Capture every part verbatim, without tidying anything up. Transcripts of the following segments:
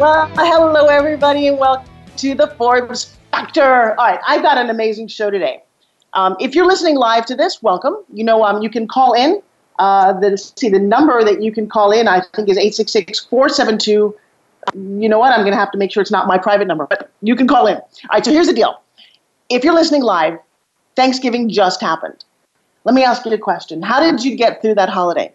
Well, hello, everybody, and welcome to the Forbes Factor. All right, I've got an amazing show today. Um, if you're listening live to this, welcome. You know, um, you can call in. Uh, the, see, the number that you can call in, I think, is eight six six, four seven two. You know what? I'm going to have to make sure it's not my private number, but you can call in. All right, so here's the deal. If you're listening live, Thanksgiving just happened. Let me ask you a question. How did you get through that holiday?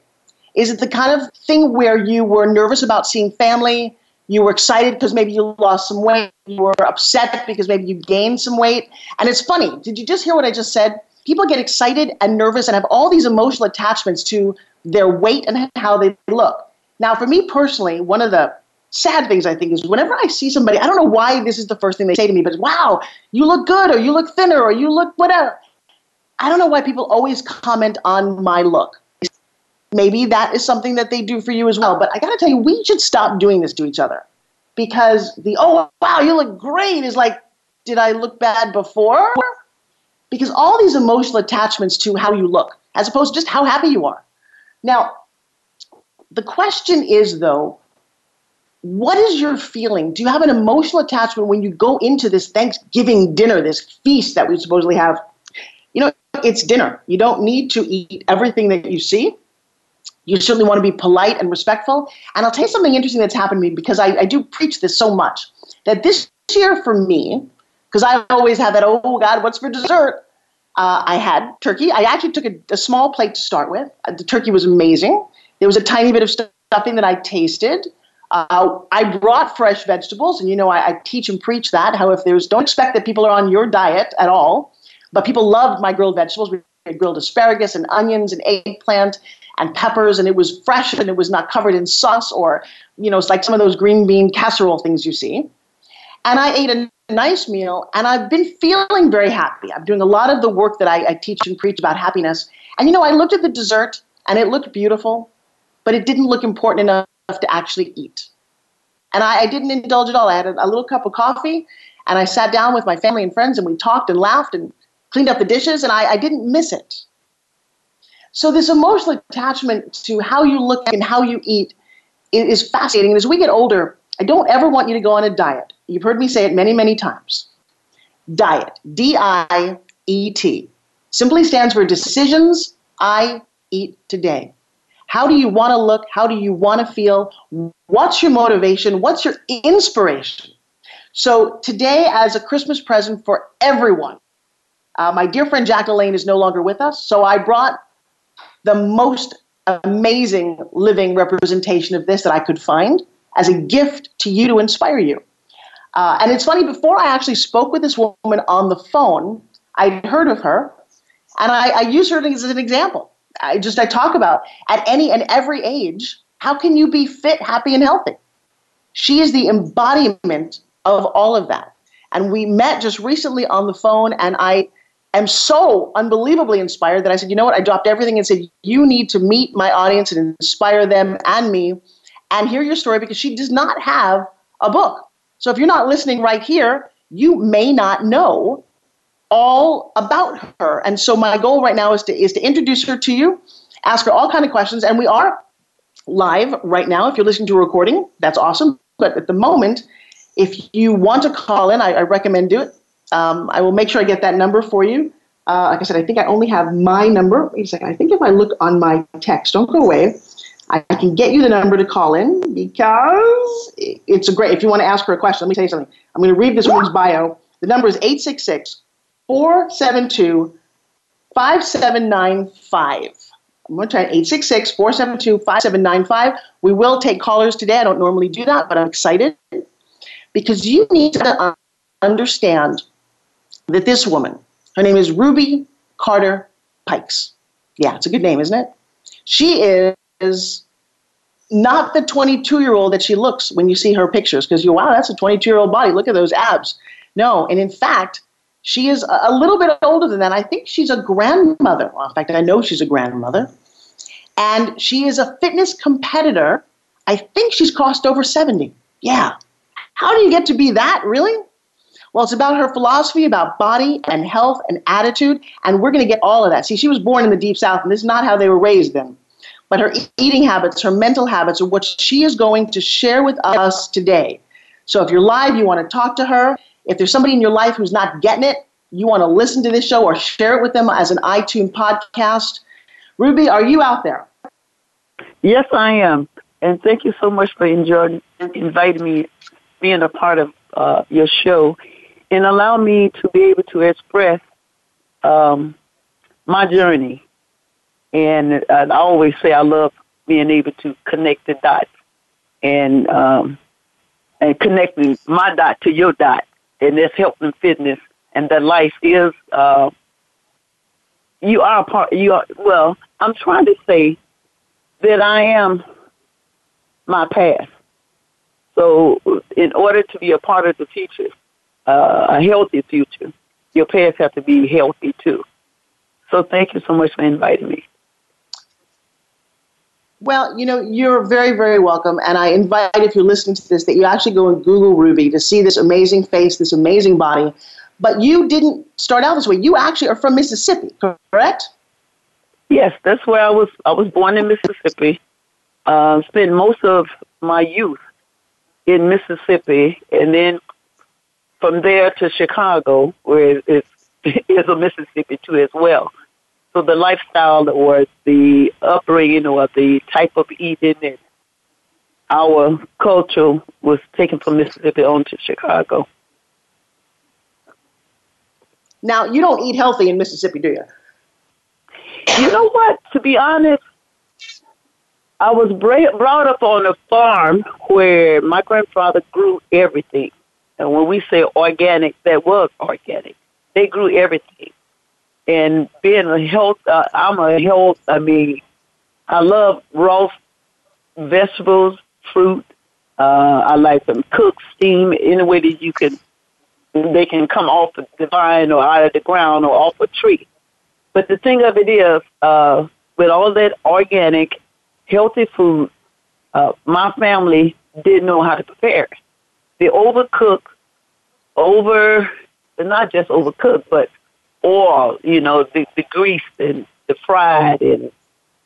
Is it the kind of thing where you were nervous about seeing family? You were excited because maybe you lost some weight. You were upset because maybe you gained some weight. And it's funny. Did you just hear what I just said? People get excited and nervous and have all these emotional attachments to their weight and how they look. Now, for me personally, one of the sad things I think is whenever I see somebody, I don't know why this is the first thing they say to me, but wow, you look good or you look thinner or you look whatever. I don't know why people always comment on my look. Maybe that is something that they do for you as well. But I got to tell you, we should stop doing this to each other, because the, oh, wow, you look great is like, did I look bad before? Because all these emotional attachments to how you look, as opposed to just how happy you are. Now, the question is, though, what is your feeling? Do you have an emotional attachment when you go into this Thanksgiving dinner, this feast that we supposedly have? You know, it's dinner. You don't need to eat everything that you see. You certainly want to be polite and respectful. And I'll tell you something interesting that's happened to me, because I, I do preach this so much, that this year for me, because I always have that, oh, God, what's for dessert? Uh, I had turkey. I actually took a, a small plate to start with. The turkey was amazing. There was a tiny bit of stuffing that I tasted. Uh, I brought fresh vegetables, and, you know, I, I teach and preach that. How if there's, don't expect that people are on your diet at all, but people loved my grilled vegetables. We grilled asparagus and onions and eggplant and peppers, and it was fresh, and it was not covered in sauce or, you know, it's like some of those green bean casserole things you see. And I ate a nice meal, and I've been feeling very happy. I'm doing a lot of the work that I, I teach and preach about happiness. And, you know, I looked at the dessert, and it looked beautiful, but it didn't look important enough to actually eat. And I, I didn't indulge at all. I had a, a little cup of coffee, and I sat down with my family and friends, and we talked and laughed and cleaned up the dishes, and I, I didn't miss it. So this emotional attachment to how you look and how you eat is fascinating. And as we get older, I don't ever want you to go on a diet. You've heard me say it many, many times. Diet, D I E T, simply stands for decisions I eat today. How do you want to look? How do you want to feel? What's your motivation? What's your inspiration? So today, as a Christmas present for everyone, uh, my dear friend Jack LaLanne is no longer with us, so I brought the most amazing living representation of this that I could find as a gift to you to inspire you. Uh, and it's funny, before I actually spoke with this woman on the phone, I'd heard of her, and I, I use her as an example. I just, I talk about at any and every age, how can you be fit, happy, and healthy? She is the embodiment of all of that. And we met just recently on the phone, and I I'm so unbelievably inspired that I said, you know what, I dropped everything and said, you need to meet my audience and inspire them and me and hear your story, because she does not have a book. So if you're not listening right here, you may not know all about her. And so my goal right now is to is to introduce her to you, ask her all kinds of questions. And we are live right now. If you're listening to a recording, that's awesome. But at the moment, if you want to call in, I, I recommend do it. Um, I will make sure I get that number for you. Uh, like I said, I think I only have my number. Wait a second. I think if I look on my text, don't go away, I can get you the number to call in, because it's a great, if you want to ask her a question, let me tell you something. I'm going to read this woman's bio. The number is eight six six, four seven two, five seven nine five. I'm going to try eight six six, four seven two, five seven nine five. We will take callers today. I don't normally do that, but I'm excited, because you need to understand that this woman, her name is Ruby Carter-Pikes. Yeah, it's a good name, isn't it? She is not the twenty-two-year-old that she looks when you see her pictures, because you, wow, that's a twenty-two-year-old body. Look at those abs. No, and in fact, she is a little bit older than that. I think she's a grandmother. Well, in fact, I know she's a grandmother. And she is a fitness competitor. I think she's crossed over seventy. Yeah. How do you get to be that, really? Well, it's about her philosophy about body and health and attitude, and we're going to get all of that. See, she was born in the Deep South, and this is not how they were raised then. But her eating habits, her mental habits are what she is going to share with us today. So if you're live, you want to talk to her. If there's somebody in your life who's not getting it, you want to listen to this show or share it with them as an iTunes podcast. Ruby, are you out there? Yes, I am. And thank you so much for enjoying, inviting me, being a part of uh, your show, and allow me to be able to express um, my journey. And I always say I love being able to connect the dots and um, and connecting my dot to your dot. And that's health and fitness. And that life is, uh, you are a part, you are, well, I'm trying to say that I am my past. So in order to be a part of the future, uh, a healthy future, your past have to be healthy too. So thank you so much for inviting me. Well, you know, you're very, very welcome. And I invite, if you're listening to this, that you actually go and Google Ruby to see this amazing face, this amazing body. But you didn't start out this way. You actually are from Mississippi, correct? Yes, that's where I was. I was born in Mississippi. Uh, spent most of my youth in Mississippi. And then from there to Chicago, where it's, it's a Mississippi, too, as well. So the lifestyle or the upbringing or the type of eating and our culture was taken from Mississippi on to Chicago. Now, you don't eat healthy in Mississippi, do you? You know what? To be honest, I was brought up on a farm where my grandfather grew everything. And when we say organic, that was organic. They grew everything. And being a health, uh, I'm a health, I mean, I love raw vegetables, fruit. Uh, I like them cooked, steam, any way that you can, they can come off the vine or out of the ground or off a tree. But the thing of it is, uh, with all that organic, healthy food, uh, my family didn't know how to prepare it. They overcook, over, not just overcook, but oil, you know, the, the grease and the fried and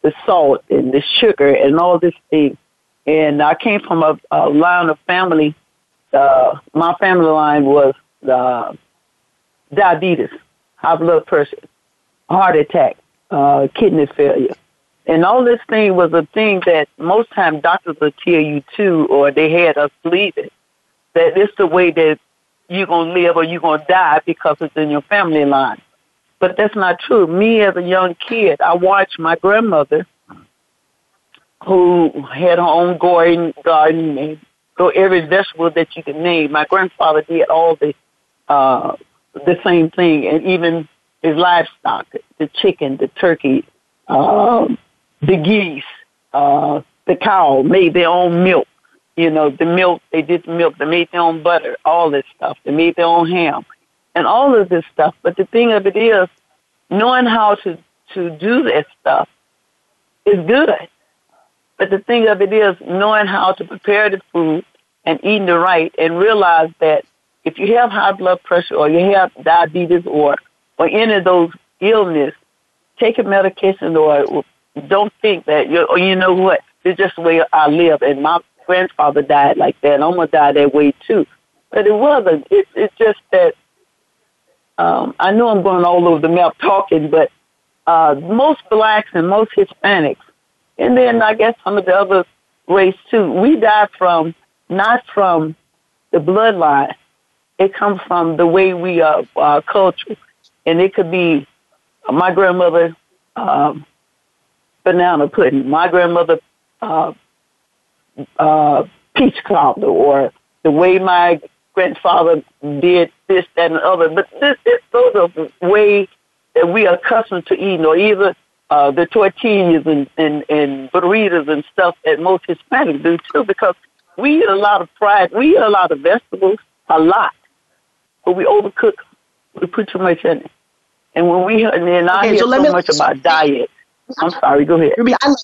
the salt and the sugar and all this thing. And I came from a, a line of family. Uh, my family line was uh, diabetes, high blood pressure, heart attack, uh, kidney failure. And all this thing was a thing that most time doctors would tell you to, or they had us believe it, that it's the way that you're going to live or you're going to die because it's in your family line. But that's not true. Me as a young kid, I watched my grandmother, who had her own garden and grow every vegetable that you could name. My grandfather did all the uh, the same thing, and even his livestock, the chicken, the turkey, um, the geese, uh, the cow made their own milk. You know, the milk, they did the milk, they made their own butter, all this stuff. They made their own ham and all of this stuff. But the thing of it is, knowing how to, to do this stuff is good. But the thing of it is, knowing how to prepare the food and eating the right and realize that if you have high blood pressure or you have diabetes or, or any of those illness, take a medication or don't think that, you're, or you know what, it's just the way I live and my grandfather died like that. I'm gonna die that way too, but it wasn't. It, it's just that um, I know I'm going all over the map talking, but uh, most blacks and most Hispanics, and then I guess some of the other race too. We die from not from the bloodline. It comes from the way we are uh, culture, and it could be my grandmother um, banana pudding, my grandmother. Uh, Uh, peach cobbler, or the way my grandfather did this, that, and the other. But this, this, those are ways that we are accustomed to eating, or either uh, the tortillas and, and, and burritos and stuff that most Hispanics do too, because we eat a lot of fried, we eat a lot of vegetables, a lot, but we overcook, we put too much in it. And when we, and then I okay, hear so, so me, much so about diet. I'm sorry, go ahead. Ruby, I like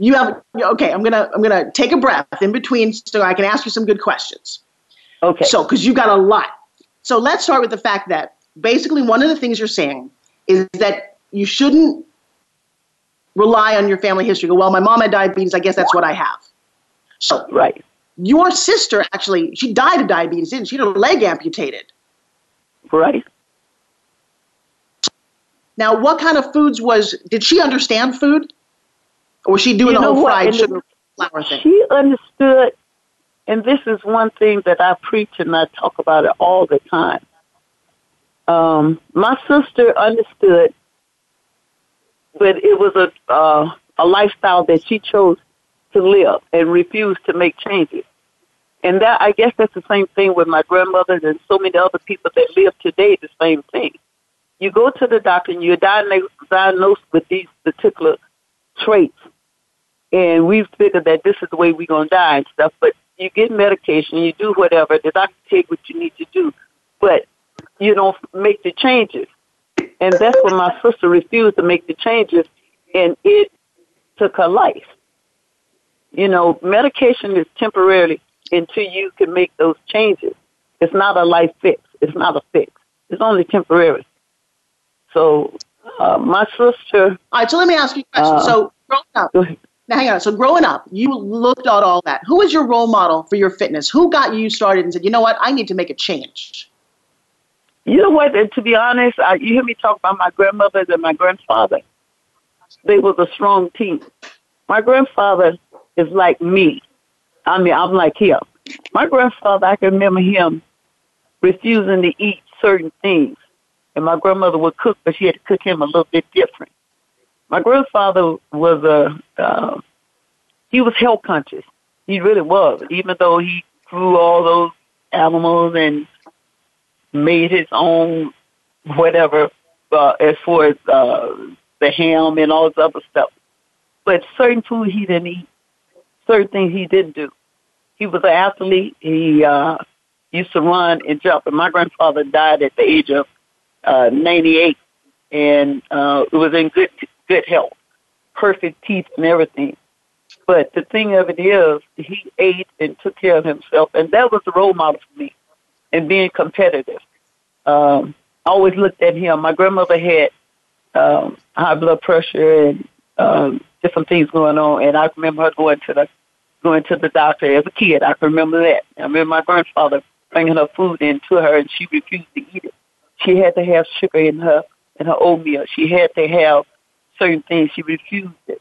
you have, okay, I'm going to, I'm going to take a breath in between so I can ask you some good questions. Okay. So, cause you've got a lot. So let's start with the fact that basically one of the things you're saying is that you shouldn't rely on your family history. Go, well, my mom had diabetes. I guess that's what I have. So, right. Your sister actually, she died of diabetes, didn't she? She had a leg amputated. Right. Now, what kind of foods was, did she understand food? Or was she doing you the whole fried sugar flour thing? She understood, and this is one thing that I preach and I talk about it all the time. Um, my sister understood, but it was a, uh, a lifestyle that she chose to live and refused to make changes. And that, I guess that's the same thing with my grandmother and so many other people that live today, the same thing. You go to the doctor and you're diagnosed with these particular traits, and we've figured that this is the way we're going to die and stuff, but you get medication, you do whatever, the doctor takes what you need to do, but you don't make the changes. And that's when my sister refused to make the changes, and it took her life. You know, medication is temporarily until you can make those changes. It's not a life fix. It's not a fix. It's only temporary. So uh, my sister... All right, so let me ask you a question. Uh, so growing up, now hang on. So growing up, you looked at all that. Who was your role model for your fitness? Who got you started and said, you know what, I need to make a change? You know what, and to be honest, I, you hear me talk about my grandmother and my grandfather. They were a strong team. My grandfather is like me. I mean, I'm like him. My grandfather, I can remember him refusing to eat certain things. And my grandmother would cook, but she had to cook him a little bit different. My grandfather was a, uh, he was health conscious. He really was, even though he grew all those animals and made his own whatever uh, as far as uh, the ham and all this other stuff. But certain food he didn't eat, certain things he didn't do. He was an athlete. He uh, used to run and jump. And my grandfather died at the age of Uh, ninety-eight, and uh, it was in good good health, perfect teeth and everything. But the thing of it is, he ate and took care of himself, and that was the role model for me, and being competitive. Um, I always looked at him. My grandmother had um, high blood pressure and um, different things going on, and I remember her going to the going to the doctor as a kid. I can remember that. I remember my grandfather bringing her food in to her, and she refused to eat it. She had to have sugar in her in her oatmeal. She had to have certain things. She refused it.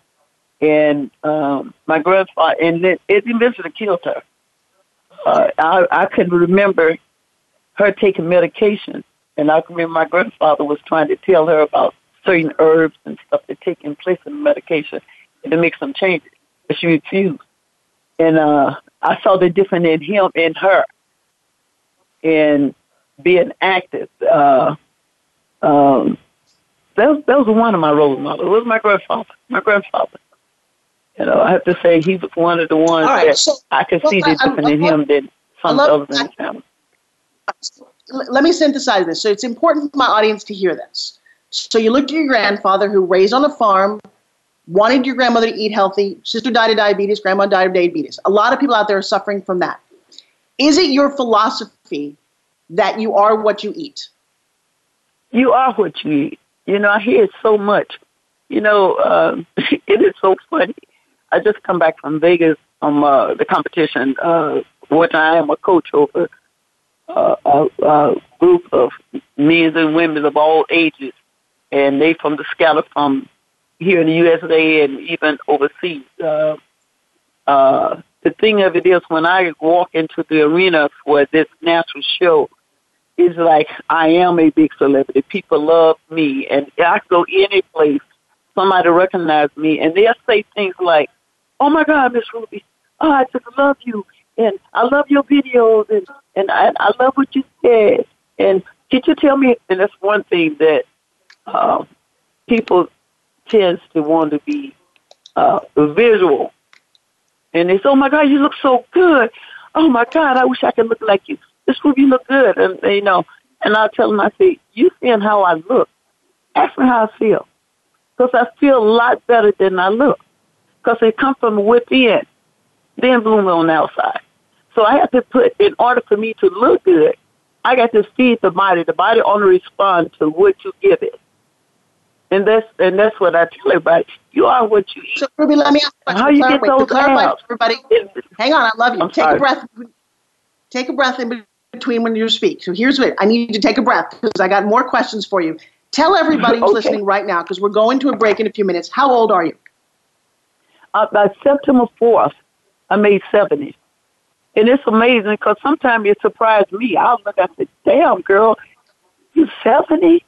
And um, my grandfather, and it, it eventually killed her. Uh, I, I can remember her taking medication, and I can remember my grandfather was trying to tell her about certain herbs and stuff that take in place in the medication and to make some changes, but she refused. And uh, I saw the difference in him and her. And being active. Uh, um, that, was, that was one of my role models. It was my grandfather. My grandfather. You know, I have to say he was one of the ones right, that so, I could well, see the difference in him than some others in the family. Let me synthesize this. So it's important for my audience to hear this. So you looked at your grandfather who raised on a farm, wanted your grandmother to eat healthy, sister died of diabetes, grandma died of diabetes. A lot of people out there are suffering from that. Is it your philosophy that you are what you eat? You are what you eat. You know, I hear it so much. You know, um, it is so funny. I just come back from Vegas from uh, the competition. Uh, what I am a coach over uh, a, a group of men and women of all ages, and they from the scattered from here in the U S A and even overseas. Uh, uh, the thing of it is, when I walk into the arena for this natural show, it's like I am a big celebrity. People love me, and I go any place, somebody recognize me, and they'll say things like, "Oh my God, Miss Ruby, oh, I just love you, and I love your videos, and and I, I love what you said, and did you tell me?" And that's one thing that uh, people chance to want to be uh, visual. And they say, oh, my God, you look so good. Oh, my God, I wish I could look like you. This Ruby, you look good. And, you know, and I'll tell them, I say, you seeing how I look. Ask me how I feel. Because I feel a lot better than I look. Because they come from within, then bloom on the outside. So I have to put, in order for me to look good, I got to feed the body. The body only responds to what you give it. And that's and that's what I tell everybody. You are what you eat. So, Ruby, let me ask you how you get those abs. Everybody, hang on, I love you. I'm take sorry. a breath. Take a breath in between when you speak. So here's what I need you to take a breath because I got more questions for you. Tell everybody who's okay. listening right now because we're going to a break in a few minutes. How old are you? Uh, by September fourth, I made seventy. And it's amazing because sometimes it surprised me. I look and I say, damn, girl, you seventy?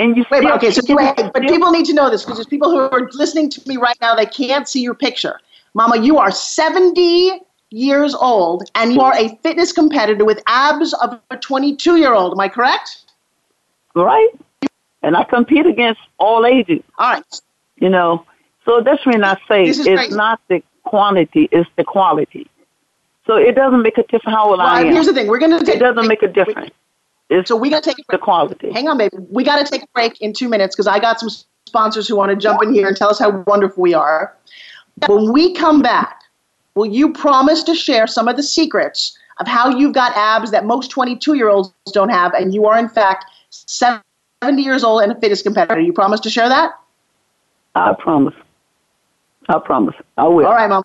And you Wait, okay, so wait, but people need to know this because there's people who are listening to me right now. They can't see your picture. Mama, you are seventy years old, and you are a fitness competitor with abs of a twenty-two-year-old. Am I correct? Right. And I compete against all ages. All right. You know, so that's when I say it's crazy. Not the quantity, it's the quality. So it doesn't make a difference how old well, I am. Here's the thing. We're gonna take, It doesn't make a difference. It's so we got to take a break. The quality. Hang on, baby. We got to take a break in two minutes because I got some sponsors who want to jump in here and tell us how wonderful we are. When we come back, will you promise to share some of the secrets of how you've got abs that most twenty-two-year-olds don't have, and you are, in fact, seventy years old and a fitness competitor? You promise to share that? I promise. I promise. I will. All right, Mom.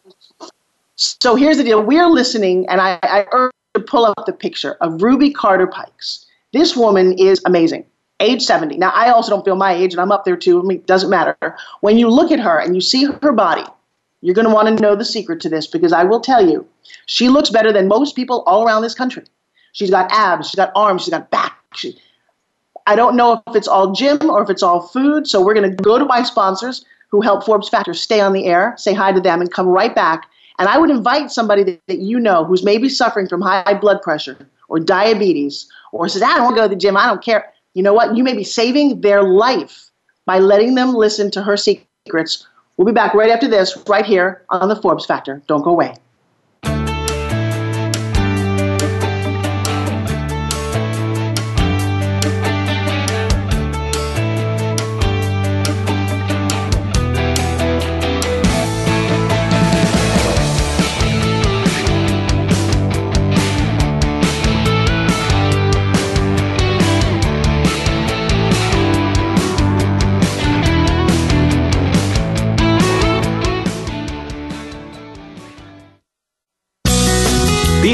So here's the deal. We're listening, and I, I urge you to pull up the picture of Ruby Carter-Pikes. This woman is amazing, age seventy. Now, I also don't feel my age, and I'm up there too. I mean, it doesn't matter. When you look at her and you see her body, you're going to want to know the secret to this because I will tell you, she looks better than most people all around this country. She's got abs. She's got arms. She's got back. She, I don't know if it's all gym or if it's all food, so we're going to go to my sponsors who help Forbes Factor stay on the air, say hi to them, and come right back. And I would invite somebody that, that you know who's maybe suffering from high blood pressure or diabetes, or says, I don't want to go to the gym, I don't care. You know what? You may be saving their life by letting them listen to her secrets. We'll be back right after this, right here on the Forbes Factor. Don't go away. Be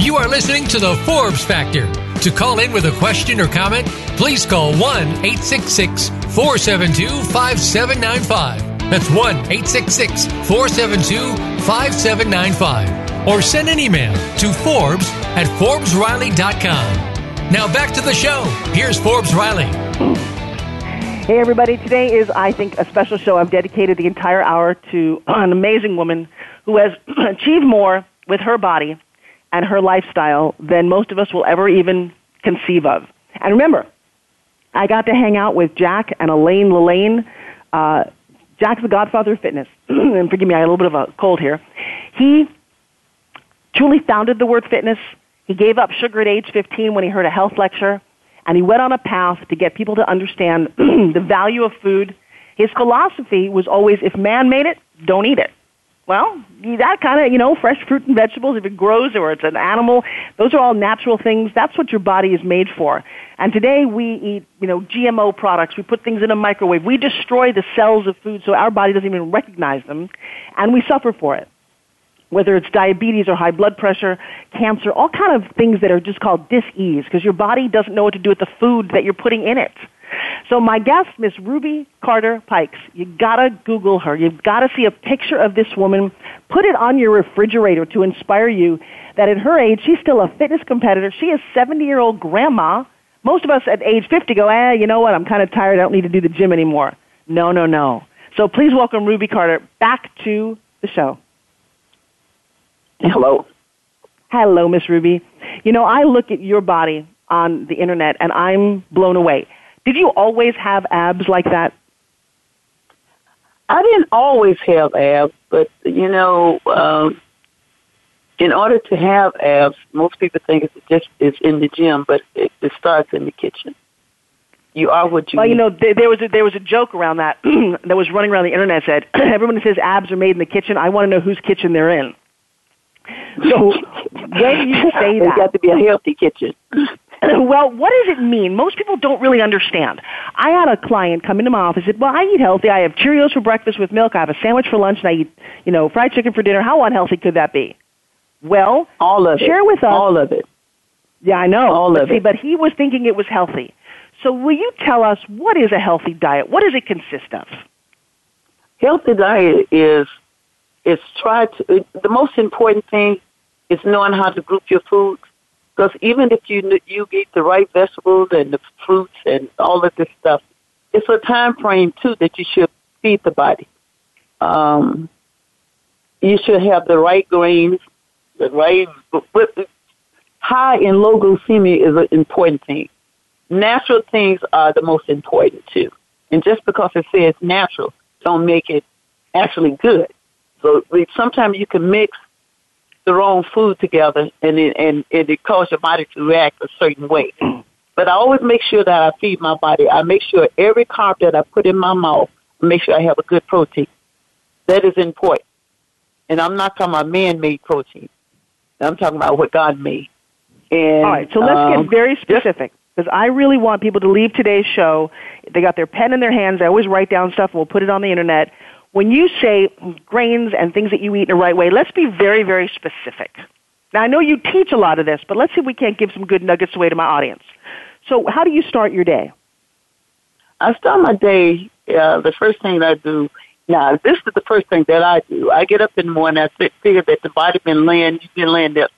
You are listening to The Forbes Factor. To call in with a question or comment, please call one eight six six, four seven two, five seven nine five. That's one eight six six, four seven two, five seven nine five. Or send an email to Forbes at forbes riley dot com. Now back to the show. Here's Forbes Riley. Hey, everybody. Today is, I think, a special show. I've dedicated the entire hour to an amazing woman who has achieved more with her body and her lifestyle than most of us will ever even conceive of. And remember, I got to hang out with Jack and Elaine LaLanne. Uh, Jack's the godfather of fitness. And forgive me, I have a little bit of a cold here. He truly founded the word fitness. He gave up sugar at age fifteen when he heard a health lecture, and he went on a path to get people to understand the value of food. His philosophy was always, if man made it, don't eat it. Well, that kind of, you know, fresh fruit and vegetables, if it grows or it's an animal, those are all natural things. That's what your body is made for. And today we eat, you know, G M O products. We put things in a microwave. We destroy the cells of food so our body doesn't even recognize them, and we suffer for it, whether it's diabetes or high blood pressure, cancer, all kind of things that are just called dis-ease because your body doesn't know what to do with the food that you're putting in it. So my guest, Miss Ruby Carter-Pikes, you gotta Google her. You've gotta see a picture of this woman. Put it on your refrigerator to inspire you that at her age, she's still a fitness competitor. She is seventy-year-old grandma. Most of us at age fifty go, eh, you know what, I'm kind of tired. I don't need to do the gym anymore. No, no, no. So please welcome Ruby Carter back to the show. Hello. Hello, Miss Ruby. You know, I look at your body on the Internet, and I'm blown away. Did you always have abs like that? I didn't always have abs, but, you know, um, in order to have abs, most people think it's just it's in the gym, but it, it starts in the kitchen. You are what you Well, eat. You know, there, there was a, there was a joke around that that was running around the Internet that said, everyone who says abs are made in the kitchen, I want to know whose kitchen they're in. So when you say that, it's got to be a healthy kitchen. Well, what does it mean? Most people don't really understand. I had a client come into my office and said, well, I eat healthy. I have Cheerios for breakfast with milk. I have a sandwich for lunch, and I eat, you know, fried chicken for dinner. How unhealthy could that be? Well, all of share it. with us. All of it. Yeah, I know. All Let's of see, it. But he was thinking it was healthy. So will you tell us, what is a healthy diet? What does it consist of? Healthy diet is it's try to, it, the most important thing is knowing how to group your foods. Because even if you you eat the right vegetables and the fruits and all of this stuff, it's a time frame, too, that you should feed the body. Um, you should have the right grains, the right high and low glycemia is an important thing. Natural things are the most important, too. And just because it says natural, don't make it actually good. So sometimes you can mix the wrong food together, and it, and, and it causes your body to react a certain way. But I always make sure that I feed my body. I make sure every carb that I put in my mouth, I make sure I have a good protein. That is important. And I'm not talking about man-made protein. I'm talking about what God made. And, all right, so let's um, get very specific, because I really want people to leave today's show. They got their pen in their hands. I always write down stuff, and we'll put it on the Internet. When you say grains and things that you eat in the right way, let's be very, very specific. Now, I know you teach a lot of this, but let's see if we can't give some good nuggets away to my audience. So how do you start your day? I start my day, uh, the first thing I do, now, this is the first thing that I do. I get up in the morning, I sit, figure that the body been laying, you've been laying there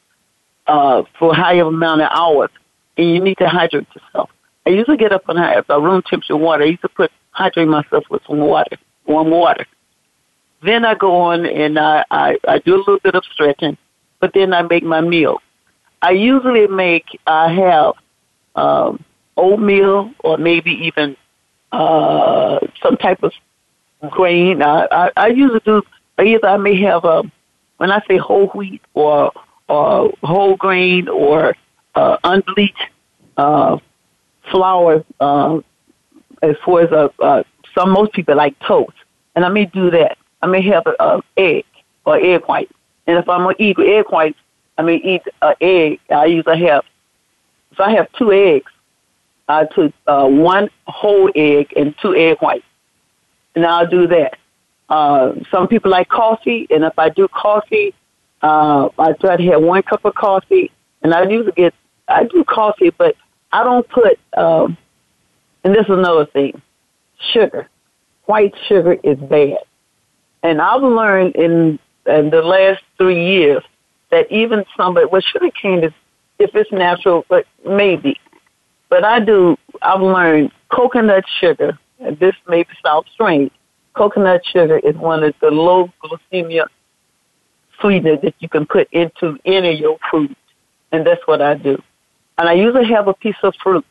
uh, for a high amount of hours, and you need to hydrate yourself. I usually get up on high, room temperature water. I used to put hydrate myself with some water, warm water. Then I go on and I, I, I do a little bit of stretching, but then I make my meal. I usually make, I have um, oatmeal or maybe even uh, some type of grain. I, I, I usually do, either I may have, a, when I say whole wheat or or whole grain or uh, unbleached uh, flour, uh, as far as uh, uh, some most people like toast. And I may do that. I may have an egg or egg white. And if I'm going to eat egg whites, I may eat an egg. I usually have, if I have two eggs, I took uh, one whole egg and two egg whites. And I'll do that. Uh, some people like coffee, and if I do coffee, uh, I try to have one cup of coffee. And I usually get, I do coffee, but I don't put, um, and this is another thing, sugar. White sugar is bad. And I've learned in, in the last three years that even somebody, well, sugar cane is, if it's natural, but maybe. But I do, I've learned coconut sugar, and this may sound strange, coconut sugar is one of the low glycemia sweeteners that you can put into any of your food. And that's what I do. And I usually have a piece of fruit.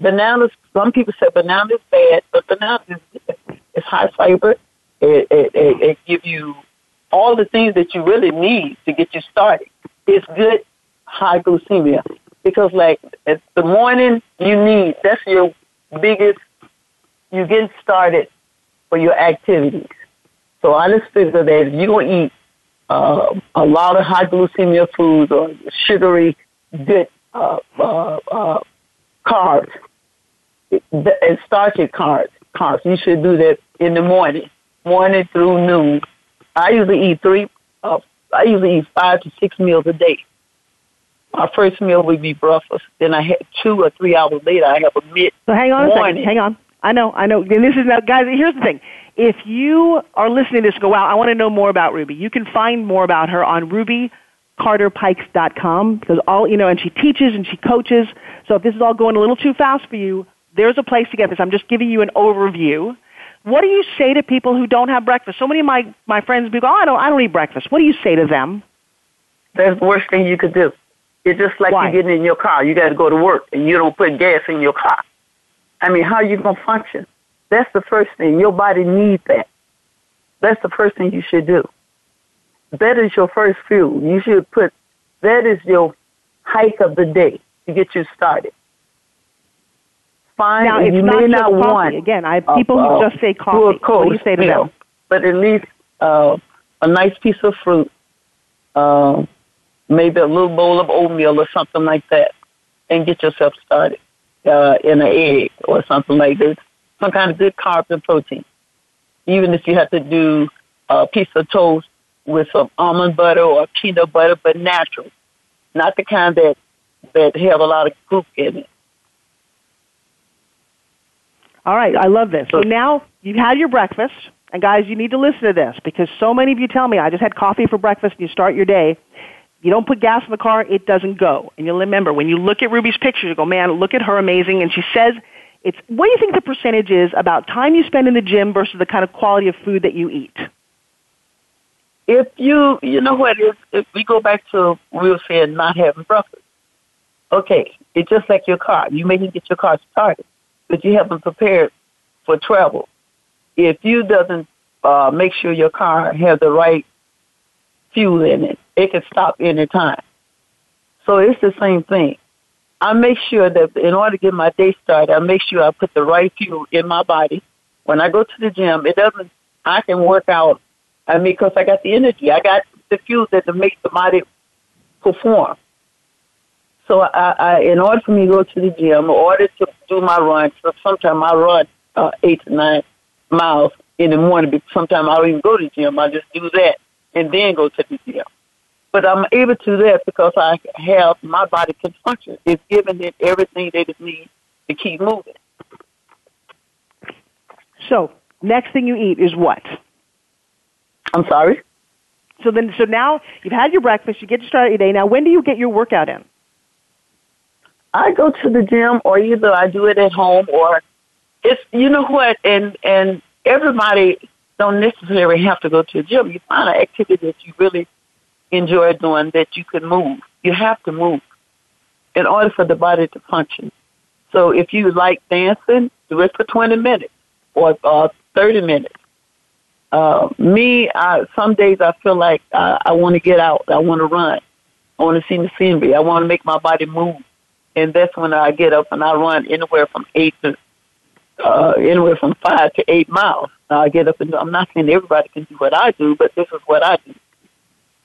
Bananas, some people say bananas is bad, but bananas is it's high fiber. It, it, it, it gives you all the things that you really need to get you started. It's good high glycemia because, like, at the morning you need, that's your biggest, you get started for your activities. So I just figure that if you eat uh, a lot of high glycemia foods or sugary, good uh, uh, uh, carbs, and starchy carbs, carbs, you should do that in the morning, morning through noon. I usually eat three, uh, I usually eat five to six meals a day. My first meal would be breakfast. Then I had two or three hours later, I have a mid-morning. So hang on a second, hang on. I know, I know. And this is now, guys, here's the thing. If you are listening to this and go, wow, I want to know more about Ruby, you can find more about her on ruby carter pikes dot com because all, you know, and she teaches and she coaches. So if this is all going a little too fast for you, there's a place to get this. I'm just giving you an overview. What do you say to people who don't have breakfast? So many of my, my friends be go, oh, I don't I don't eat breakfast. What do you say to them? That's the worst thing you could do. It's just like Why? You getting in your car. You got to go to work, and you don't put gas in your car. I mean, how are you going to function? That's the first thing. Your body needs that. That's the first thing you should do. That is your first fuel. You should put, that is your hike of the day to get you started. Fine, now, it's you not may not coffee. Want again. I have people uh, who just say coffee. Cold, what do you say to them? But at least uh, a nice piece of fruit, uh, maybe a little bowl of oatmeal or something like that, and get yourself started. Uh, in an egg or something like this, some kind of good carbs and protein. Even if you have to do a piece of toast with some almond butter or peanut butter, but natural, not the kind that that have a lot of goop in it. All right, I love this. So now you've had your breakfast, and guys, you need to listen to this because so many of you tell me, I just had coffee for breakfast, and you start your day. You don't put gas in the car, it doesn't go. And you'll remember, when you look at Ruby's pictures, you go, man, look at her, amazing. And she says, it's, what do you think the percentage is about time you spend in the gym versus the kind of quality of food that you eat? If you, you know what, if, if we go back to, we were saying not having breakfast. Okay, it's just like your car. You may get your car started, but you haven't prepared for travel. If you doesn't uh, make sure your car has the right fuel in it, it can stop any time. So it's the same thing. I make sure that in order to get my day started, I make sure I put the right fuel in my body. When I go to the gym, it doesn't, I can work out, I mean, because I got the energy. I got the fuel that makes the body perform. So I, I, in order for me to go to the gym, in order to do my run, so sometimes I run uh, eight to nine miles in the morning, but sometimes I don't even go to the gym. I just do that and then go to the gym. But I'm able to do that because I have, my body can function. It's giving it everything that it needs to keep moving. So next thing you eat is what? I'm sorry? So then, so now you've had your breakfast, you get to start your day. Now, when do you get your workout in? I go to the gym, or either I do it at home, or it's, you know what, and, and everybody don't necessarily have to go to a gym. You find an activity that you really enjoy doing that you can move. You have to move in order for the body to function. So if you like dancing, do it for twenty minutes or uh, thirty minutes. Uh, me, I, some days I feel like I, I want to get out. I want to run. I want to see the scenery. I want to make my body move. And that's when I get up and I run anywhere from eight to uh, anywhere from five to eight miles. I get up and I'm not saying everybody can do what I do, but this is what I do.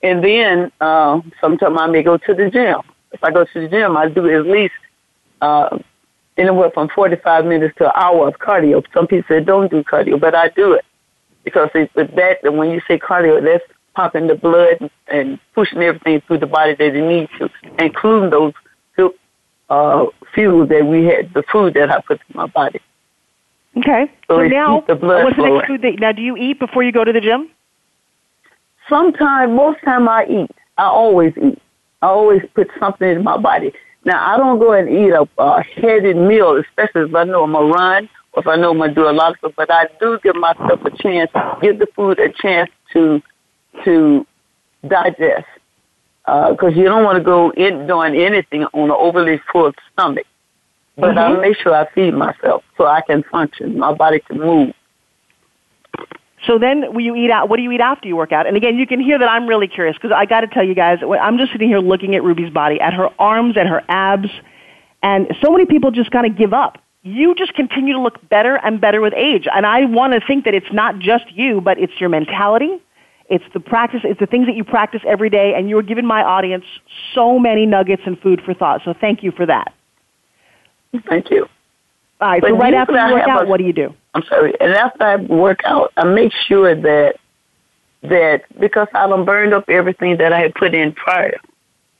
And then uh, sometimes I may go to the gym. If I go to the gym, I do at least uh, anywhere from forty-five minutes to an hour of cardio. Some people say don't do cardio, but I do it. Because it's that, when you say cardio, that's pumping the blood and pushing everything through the body that it needs to, including those uh, fuel that we had, the food that I put in my body. Okay. So, so now, the blood what's the next food that, now do you eat before you go to the gym? Sometimes, most time I eat. I always eat. I always put something in my body. Now, I don't go and eat a, a heavy meal, especially if I know I'm going to run or if I know I'm going to do a lot of stuff. But I do give myself a chance, give the food a chance to to digest. Because uh, you don't want to go in doing anything on an overly full stomach. But mm-hmm. I make sure I feed myself so I can function. My body can move. So then, will you eat out? What do you eat after you work out? And again, you can hear that I'm really curious because I got to tell you guys, I'm just sitting here looking at Ruby's body, at her arms, at her abs, and so many people just kind of give up. You just continue to look better and better with age, and I want to think that it's not just you, but it's your mentality, it's the practice, it's the things that you practice every day, and you are giving my audience so many nuggets and food for thought. So thank you for that. Thank you. All right, but so right after you work out, a, what do you do? I'm sorry, and after I work out, I make sure that, that because I done burned up everything that I had put in prior.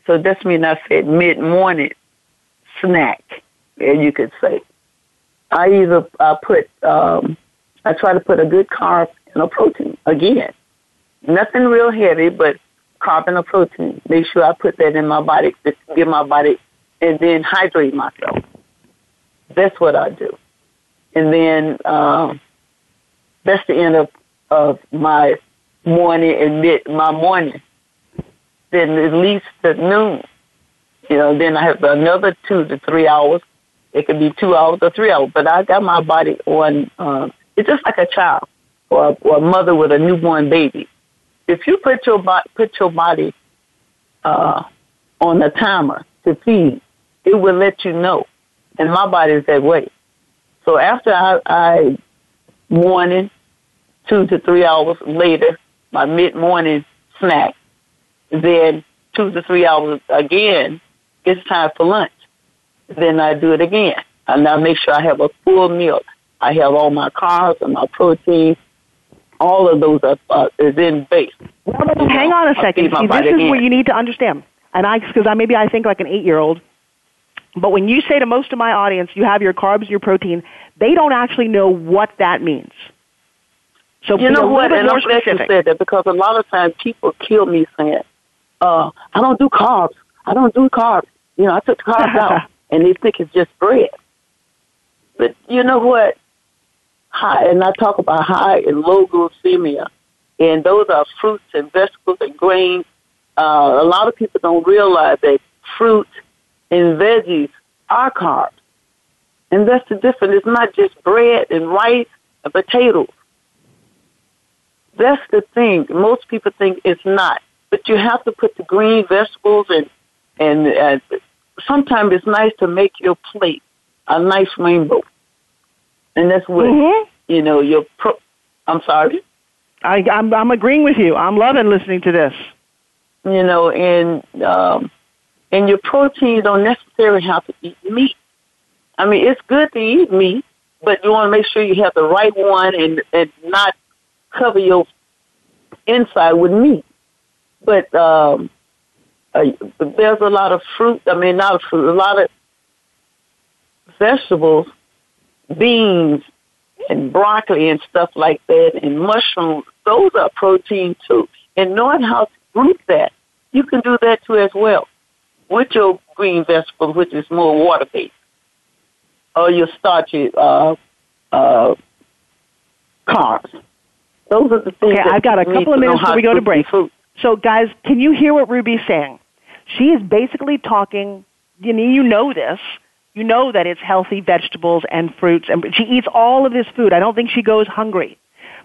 So that's mean I said mid-morning snack, as you could say. I either I put, um, I try to put a good carb and a protein, again. Nothing real heavy, but carb and a protein. Make sure I put that in my body, to give my body, and then hydrate myself. That's what I do. And then uh, that's the end of, of my morning and mid, my morning. Then at least to noon. You know, then I have another two to three hours. It could be two hours or three hours. But I got my body on, um, it's just like a child or, or a mother with a newborn baby. If you put your, bo- put your body uh, on a timer to feed, it will let you know. And my body is that way. So after I, I morning, two to three hours later, my mid-morning snack, then two to three hours again, it's time for lunch. Then I do it again. And I make sure I have a full meal. I have all my carbs and my protein. All of those are, uh, is in base. Well, hang know, on a second. See, this is again. What you need to understand. And I, because I, maybe I think like an eight-year-old. But when you say to most of my audience, you have your carbs, your protein, they don't actually know what that means. So you know what? And I'm glad you said that because a lot of times people kill me saying, uh, I don't do carbs. I don't do carbs. You know, I took the carbs out, and they think it's just bread. But you know what? High, and I talk about high and low glycemia, and those are fruits and vegetables and grains. Uh, a lot of people don't realize that fruit and veggies are carbs. And that's the difference. It's not just bread and rice and potatoes. That's the thing. Most people think it's not. But you have to put the green vegetables and and uh, sometimes it's nice to make your plate a nice rainbow. And that's what, mm-hmm. you know, your pro... I'm sorry? I, I'm, I'm agreeing with you. I'm loving listening to this. You know, and... Um, And your protein don't necessarily have to eat meat. I mean, it's good to eat meat, but you want to make sure you have the right one and, and not cover your inside with meat. But um, uh, there's a lot of fruit, I mean, not fruit, a lot of vegetables, beans and broccoli and stuff like that and mushrooms. Those are protein, too. And knowing how to group that, you can do that, too, as well. With your green vegetables, which is more water-based, or your starchy uh, uh, carbs. Those are the things. Okay, I've got a couple of minutes before we go to break. Food. So, guys, can you hear what Ruby's saying? She is basically talking, you know, you know this. You know that it's healthy vegetables and fruits, and she eats all of this food. I don't think she goes hungry.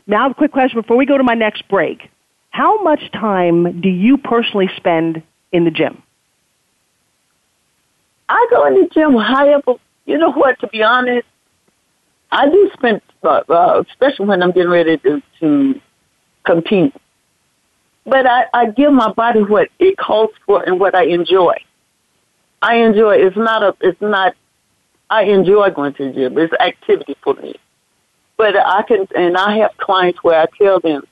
Now, a quick question before we go to my next break. How much time do you personally spend in the gym? I go in the gym high up. You know what, to be honest, I do spend, uh, uh, especially when I'm getting ready to, to compete. But I, I give my body what it calls for and what I enjoy. I enjoy, it's not a, it's not, I enjoy going to the gym. It's activity for me. But I can, and I have clients where I tell them,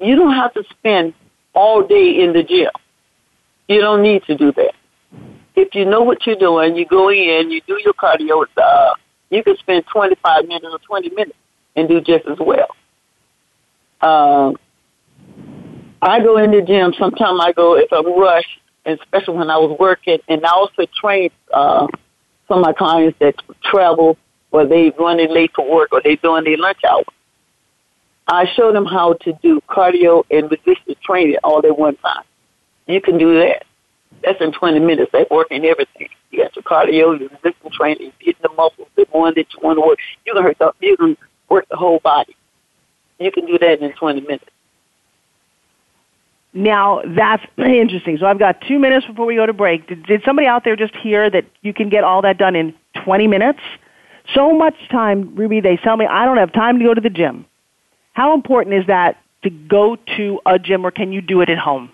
you don't have to spend all day in the gym. You don't need to do that. If you know what you're doing, you go in, you do your cardio, uh, you can spend twenty-five minutes or twenty minutes and do just as well. Um, I go in the gym. Sometimes I go if I'm rushed, especially when I was working. And I also train uh, some of my clients that travel or they're running late for work or they're doing their lunch hour. I show them how to do cardio and resistance training all at one time. You can do that. That's in twenty minutes. They're working everything. You got your cardio, your resistance training, getting the muscles, the one that you want to work. You can hurt the, you can work the whole body. You can do that in twenty minutes. Now, that's interesting. So I've got two minutes before we go to break. Did, did somebody out there just hear that you can get all that done in twenty minutes? So much time, Ruby, they tell me, I don't have time to go to the gym. How important is that to go to a gym, or can you do it at home?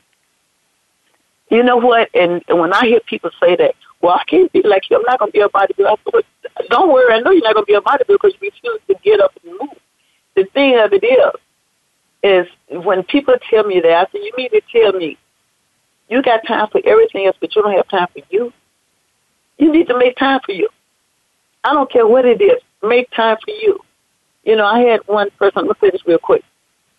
You know what? And when I hear people say that, well, I can't be like you. I'm not going to be a bodybuilder. Don't worry. I know you're not going to be a bodybuilder because you refuse to get up and move. The thing of it is, is when people tell me that, I say, you mean to tell me you got time for everything else, but you don't have time for you? You need to make time for you. I don't care what it is. Make time for you. You know, I had one person, I'm going to say this real quick.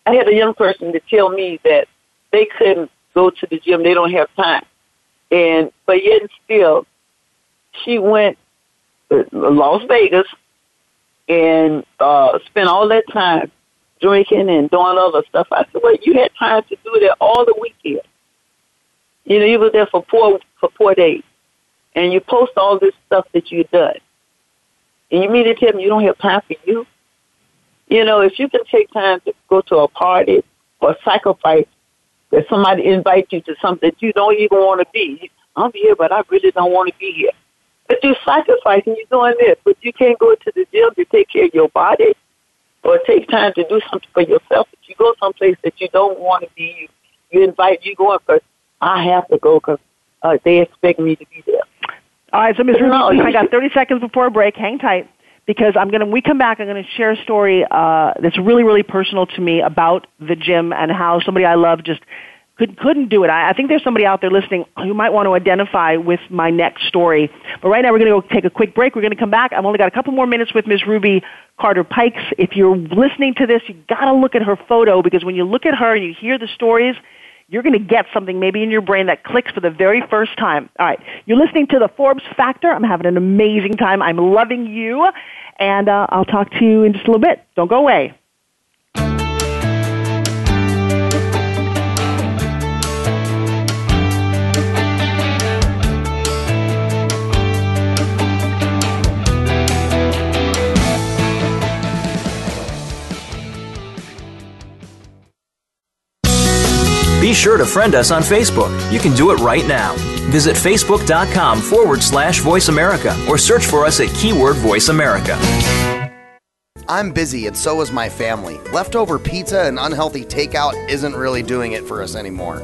I had a young person to tell me that they couldn't go to the gym, they don't have time. And but yet still, she went to Las Vegas and uh, spent all that time drinking and doing other stuff. I said, well, you had time to do that all the weekend. You know, you were there for four, for four days. And you post all this stuff that you've done. And you mean to tell me you don't have time for you? You know, if you can take time to go to a party or sacrifice that somebody invites you to something that you don't even want to be. I'm here, but I really don't want to be here. But you're sacrificing, you're doing this, but you can't go to the gym to take care of your body or take time to do something for yourself. If you go someplace that you don't want to be, you, you invite, you go because I have to go because uh, they expect me to be there. All right, so Miz Ruby, I got thirty seconds before a break. Hang tight because I'm gonna. When we come back, I'm going to share a story uh, that's really, really personal to me about the gym and how somebody I love just could, couldn't do it. I, I think there's somebody out there listening who might want to identify with my next story. But right now, we're going to go take a quick break. We're going to come back. I've only got a couple more minutes with Miz Ruby Carter-Pikes. If you're listening to this, you've got to look at her photo because when you look at her and you hear the stories, you're going to get something maybe in your brain that clicks for the very first time. All right. You're listening to The Forbes Factor. I'm having an amazing time. I'm loving you. And uh, I'll talk to you in just a little bit. Don't go away. Be sure to friend us on Facebook. You can do it right now. Visit Facebook.com forward slash Voice America or search for us at keyword Voice America. I'm busy and so is my family. Leftover pizza and unhealthy takeout isn't really doing it for us anymore.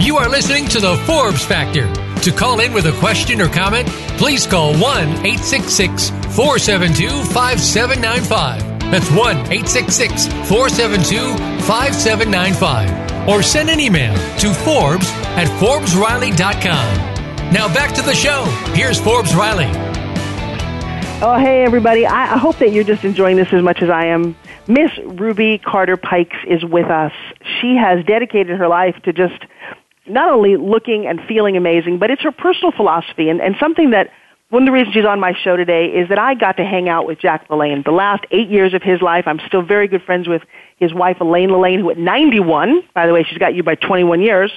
You are listening to The Forbes Factor. To call in with a question or comment, please call one eight six six, four seven two, five seven nine five. That's one eight six six, four seven two, five seven nine five. Or send an email to Forbes at Forbes Riley dot com. Now back to the show. Here's Forbes Riley. Oh, hey, everybody. I, I hope that you're just enjoying this as much as I am. Miss Ruby Carter-Pikes is with us. She has dedicated her life to just not only looking and feeling amazing, but it's her personal philosophy. And, and something that, one of the reasons she's on my show today is that I got to hang out with Jack LaLanne. The last eight years of his life, I'm still very good friends with his wife, Elaine LaLanne, who at ninety-one, by the way, she's got you by twenty-one years,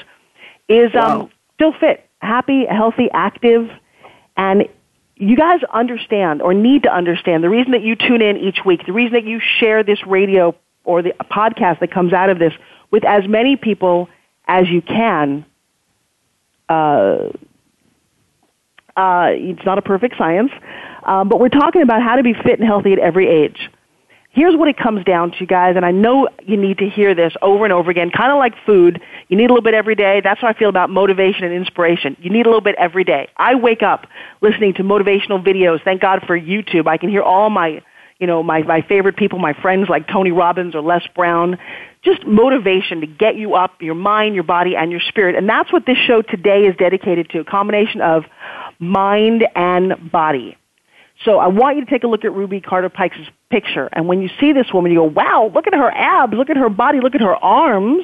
is wow. um, still fit, happy, healthy, active. And you guys understand or need to understand the reason that you tune in each week, the reason that you share this radio or the podcast that comes out of this with as many people as you can. uh, uh, it's not a perfect science, um, but we're talking about how to be fit and healthy at every age. Here's what it comes down to, guys, and I know you need to hear this over and over again, kind of like food. You need a little bit every day. That's how I feel about motivation and inspiration. You need a little bit every day. I wake up listening to motivational videos. Thank God for YouTube. I can hear all my You know, my, my favorite people, my friends like Tony Robbins or Les Brown, just motivation to get you up, your mind, your body, and your spirit. And that's what this show today is dedicated to, a combination of mind and body. So I want you to take a look at Ruby Carter-Pikes' picture. And when you see this woman, you go, wow, look at her abs, look at her body, look at her arms.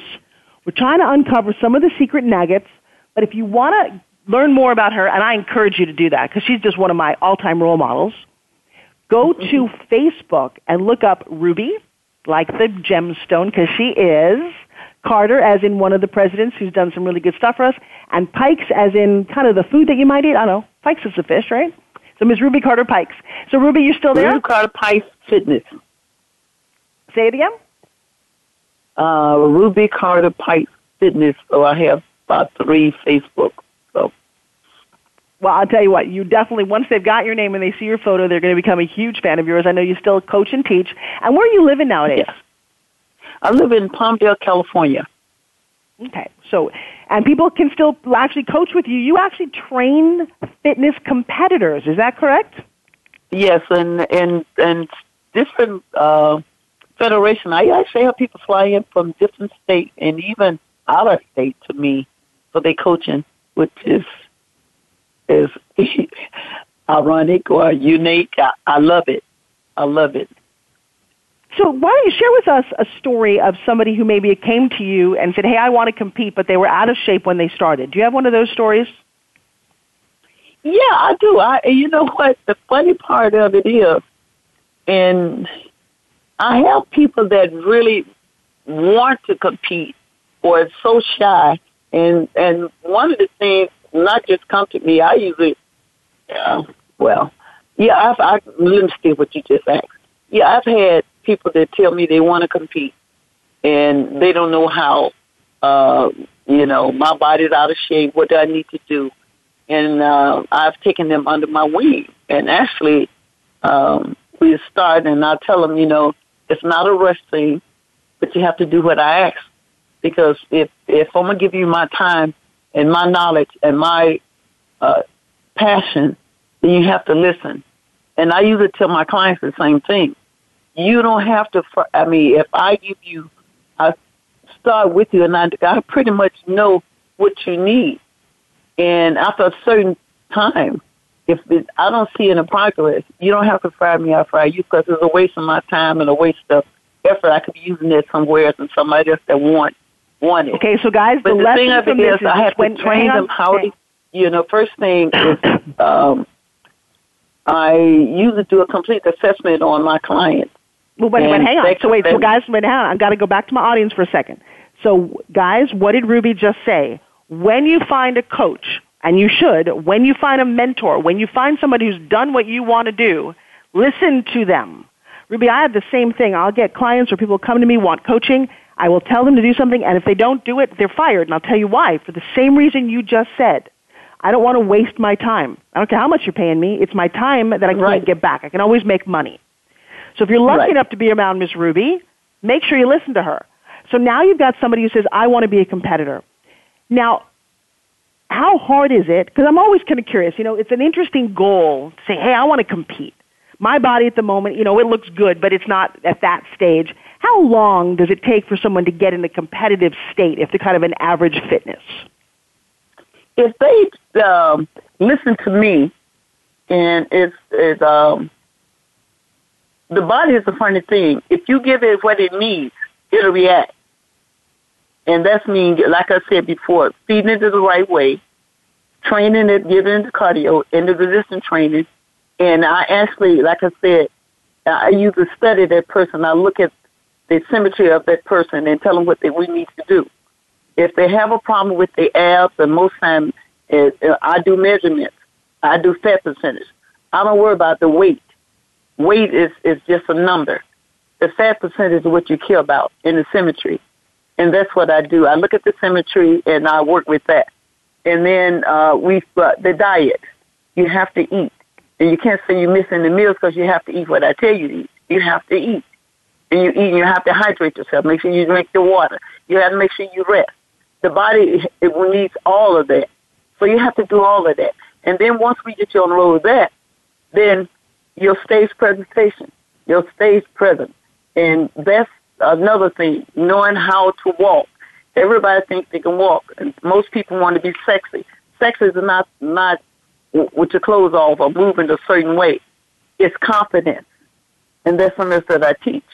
We're trying to uncover some of the secret nuggets. But if you want to learn more about her, and I encourage you to do that because she's just one of my all-time role models, go to Facebook and look up Ruby, like the gemstone, because she is, Carter, as in one of the presidents who's done some really good stuff for us, and Pikes, as in kind of the food that you might eat. I don't know. Pikes is a fish, right? So Miss Ruby Carter-Pikes. So, Ruby, you're still there? Ruby Carter-Pikes Fitness. Say it again? Uh, Ruby Carter-Pikes Fitness. So I have about three Facebook. So. Well, I'll tell you what, you definitely, once they've got your name and they see your photo, they're going to become a huge fan of yours. I know you still coach and teach. And where are you living nowadays? Yes. I live in Palmdale, California. Okay. So, and people can still actually coach with you. You actually train fitness competitors. Is that correct? Yes. And, and, and different uh, federation. I actually have people fly in from different states and even out of state to me for their coaching, which is is ironic or unique. I, I love it. I love it. So why don't you share with us a story of somebody who maybe came to you and said, hey, I want to compete, but they were out of shape when they started. Do you have one of those stories? Yeah, I do. I, you know what? The funny part of it is, and I have people that really want to compete or are so shy. And, and one of the things, not just come to me. I usually, uh, well, yeah, I've, I, let me see what you just asked. Yeah, I've had people that tell me they want to compete and they don't know how, uh, you know, my body's out of shape. What do I need to do? And uh, I've taken them under my wing. And actually, um, we start and I tell them, you know, it's not a rush thing, but you have to do what I ask. Because if, if I'm going to give you my time, and my knowledge and my uh, passion, then you have to listen. And I usually tell my clients the same thing. You don't have to, I mean, if I give you, I start with you and I, I pretty much know what you need. And after a certain time, if it, I don't see any progress, you don't have to fire me, I'll fire you, because it's a waste of my time and a waste of effort. I could be using it somewhere else and somebody else that want, want it. Okay, so guys, but the, the thing of it is, is I have to train them how to, you know, first thing is um, I usually do a complete assessment on my clients. Well, wait, wait, hang on. So wait, so guys, wait, hang on. I've got to go back to my audience for a second. So guys, what did Ruby just say? When you find a coach, and you should, when you find a mentor, when you find somebody who's done what you want to do, listen to them. Ruby, I have the same thing. I'll get clients or people come to me, want coaching. I will tell them to do something, and if they don't do it, they're fired. And I'll tell you why. For the same reason you just said. I don't want to waste my time. I don't care how much you're paying me. It's my time that I can't right. get back. I can always make money. So if you're lucky right. enough to be around Miss Ruby, make sure you listen to her. So now you've got somebody who says, I want to be a competitor. Now, how hard is it? Because I'm always kind of curious. You know, it's an interesting goal to say, hey, I want to compete. My body at the moment, you know, it looks good, but it's not at that stage. How long does it take for someone to get in a competitive state if they're kind of an average fitness? If they um, listen to me, and it's, it's um, the body is a funny thing. If you give it what it needs, it'll react. And that's mean, like I said before, feeding it the right way, training it, giving it the cardio, and the resistance training. And I actually, like I said, I usually study that person. I look at the symmetry of that person and tell them what they, we need to do. If they have a problem with their abs, and most times I do measurements, I do fat percentage. I don't worry about the weight. Weight is, is just a number. The fat percentage is what you care about, and the symmetry. And that's what I do. I look at the symmetry and I work with that. And then uh, we've got the diet. You have to eat. And you can't say you're missing the meals because you have to eat what I tell you to eat. You have to eat. And you eat and you have to hydrate yourself. Make sure you drink the water. You have to make sure you rest. The body, it needs all of that. So you have to do all of that. And then once we get you on the road with that, then your stage presentation, your stage presence. And that's another thing, knowing how to walk. Everybody thinks they can walk. And most people want to be sexy. Sexy is not, not with your clothes off or moving a certain way. It's confidence. And that's something that I teach.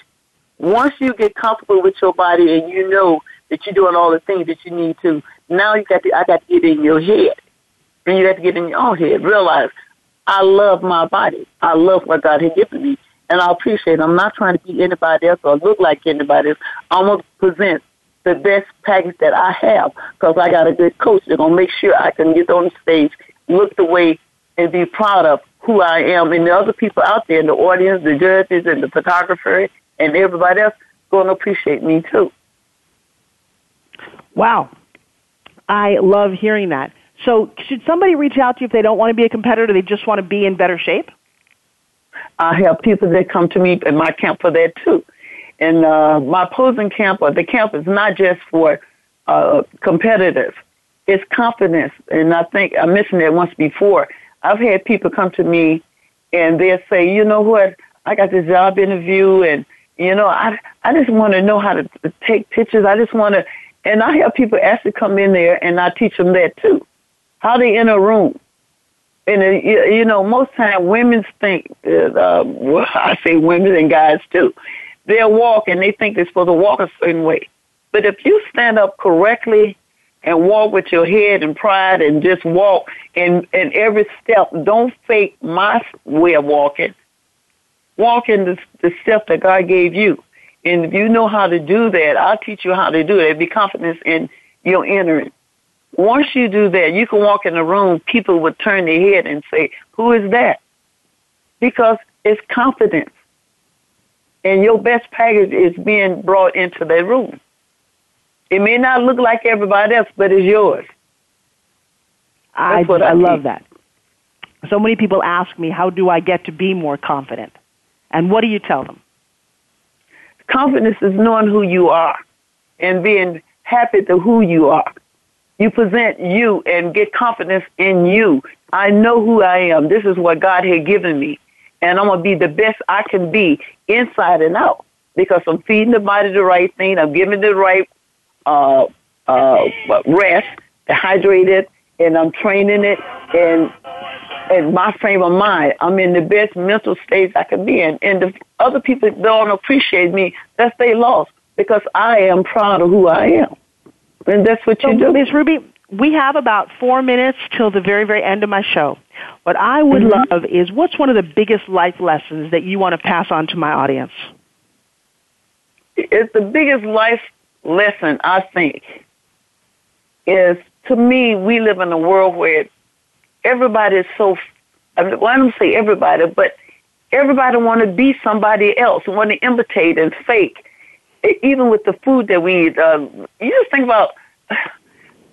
Once you get comfortable with your body and you know that you're doing all the things that you need to, now you got to, I got to get in your head. And you got to get in your own head. Realize, I love my body. I love what God has given me. And I appreciate it. I'm not trying to be anybody else or look like anybody else. I'm going to present the best package that I have because I got a good coach that's going to make sure I can get on the stage, look the way, and be proud of who I am. And the other people out there in the audience, the judges and the photographer and everybody else going to appreciate me too. Wow. I love hearing that. So should somebody reach out to you if they don't want to be a competitor, they just want to be in better shape? I have people that come to me in my camp for that, too. And uh, my posing camp, or the camp, is not just for uh, competitors. It's confidence. And I think I mentioned that once before. I've had people come to me, and they'll say, you know what, I got this job interview, and, you know, I, I just want to know how to take pictures. I just want to, and I have people actually come in there, and I teach them that, too, how they enter a room. And, uh, you, you know, most time women think, uh, well, I say women and guys too, they'll walk and they think they're supposed to walk a certain way. But if you stand up correctly and walk with your head and pride and just walk and, and every step, don't fake my way of walking. Walk in the, the step that God gave you. And if you know how to do that, I'll teach you how to do that. Be confident in your entering. Once you do that, you can walk in a room, people would turn their head and say, who is that? Because it's confidence. And your best package is being brought into that room. It may not look like everybody else, but it's yours. I, I, I love that. So many people ask me, how do I get to be more confident? And what do you tell them? Confidence is knowing who you are and being happy to who you are. You present you and get confidence in you. I know who I am. This is what God had given me. And I'm going to be the best I can be inside and out because I'm feeding the body the right thing. I'm giving the right uh, uh, rest, hydrated, and I'm training it. And in my frame of mind, I'm in the best mental state I can be in. And the other people don't appreciate me. That's their loss because I am proud of who I am. And that's what you so, do. Miz Ruby, we have about four minutes till the very, very end of my show. What I would mm-hmm. love is, what's one of the biggest life lessons that you want to pass on to my audience? It's the biggest life lesson, I think, is, to me, we live in a world where everybody is so, I mean, well, I don't say everybody, but everybody want to be somebody else, want to imitate and fake. Even with the food that we eat, um, you just think about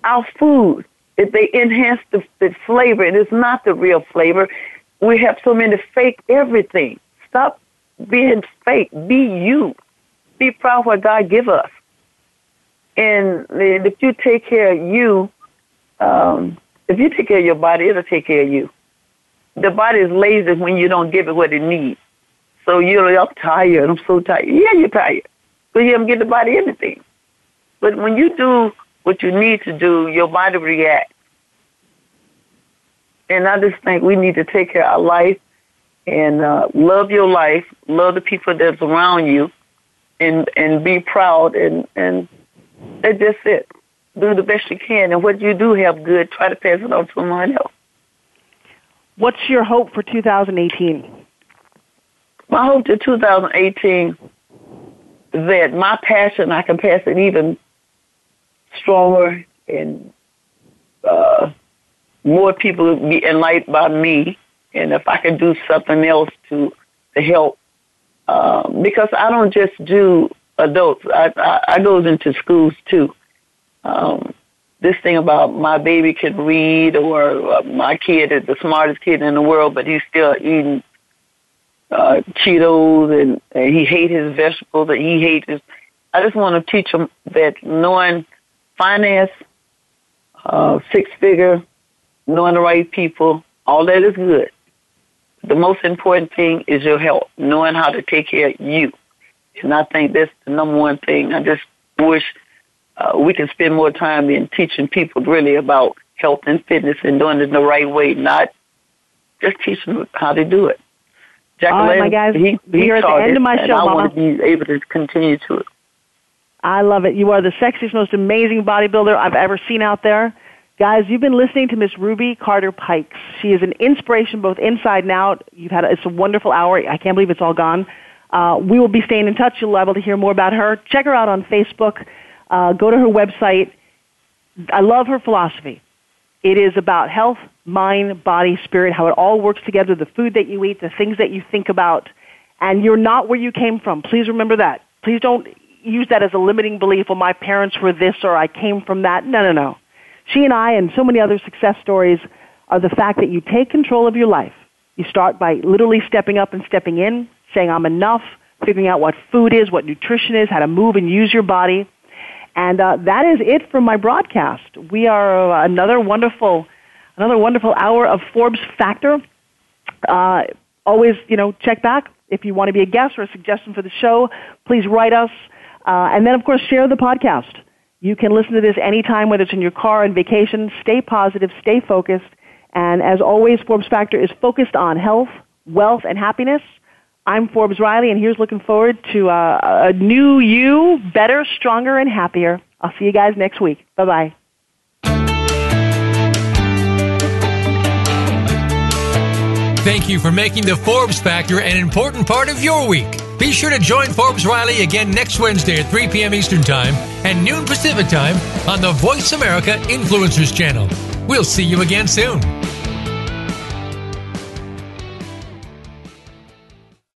our food. If they enhance the, the flavor, and it's not the real flavor. We have so many fake everything. Stop being fake. Be you. Be proud of what God give us. And if you take care of you, um, if you take care of your body, it'll take care of you. The body is lazy when you don't give it what it needs. So you're I'm tired. I'm so tired. Yeah, you're tired. But you haven't given the body anything. But when you do what you need to do, your body reacts. And I just think we need to take care of our life and uh, love your life, love the people that's around you, and, and be proud. And, and that's just it. Do the best you can. And what you do have good, try to pass it on to someone else. What's your hope for two thousand eighteen? My hope for two thousand eighteen that my passion, I can pass it even stronger and uh, more people will be enlightened by me. And if I can do something else to to help, uh, because I don't just do adults. I, I, I go into schools too. Um, this thing about my baby can read or my kid is the smartest kid in the world, but he's still eating Uh, Cheetos and, and he hates his vegetables and he hates his. I just want to teach him that knowing finance, uh, six figure, knowing the right people, all that is good. The most important thing is your health, knowing how to take care of you. And I think that's the number one thing. I just wish uh, we could spend more time in teaching people really about health and fitness and doing it in the right way, not just teaching them how to do it. Jack All right, my guys, he, he you're at the end of my show, I Mama. I want to be able to continue to it. I love it. You are the sexiest, most amazing bodybuilder I've ever seen out there. Guys, you've been listening to Miss Ruby Carter-Pikes. She is an inspiration both inside and out. You've had a, It's a wonderful hour. I can't believe it's all gone. Uh, we will be staying in touch. You'll be able to hear more about her. Check her out on Facebook. Uh, go to her website. I love her philosophy. It is about health, mind, body, spirit, how it all works together, the food that you eat, the things that you think about, and you're not where you came from. Please remember that. Please don't use that as a limiting belief, well, my parents were this or I came from that. No, no, no. She and I and so many other success stories are the fact that you take control of your life. You start by literally stepping up and stepping in, saying I'm enough, figuring out what food is, what nutrition is, how to move and use your body. And uh, that is it for my broadcast. We are uh, another wonderful, another wonderful hour of Forbes Factor. Uh, always, you know, check back if you want to be a guest or a suggestion for the show. Please write us, uh, and then of course share the podcast. You can listen to this anytime, whether it's in your car, on vacation. Stay positive, stay focused, and as always, Forbes Factor is focused on health, wealth, and happiness. I'm Forbes Riley, and here's looking forward to uh, a new you, better, stronger, and happier. I'll see you guys next week. Bye-bye. Thank you for making the Forbes Factor an important part of your week. Be sure to join Forbes Riley again next Wednesday at three p.m. Eastern Time and noon Pacific Time on the Voice America Influencers Channel. We'll see you again soon.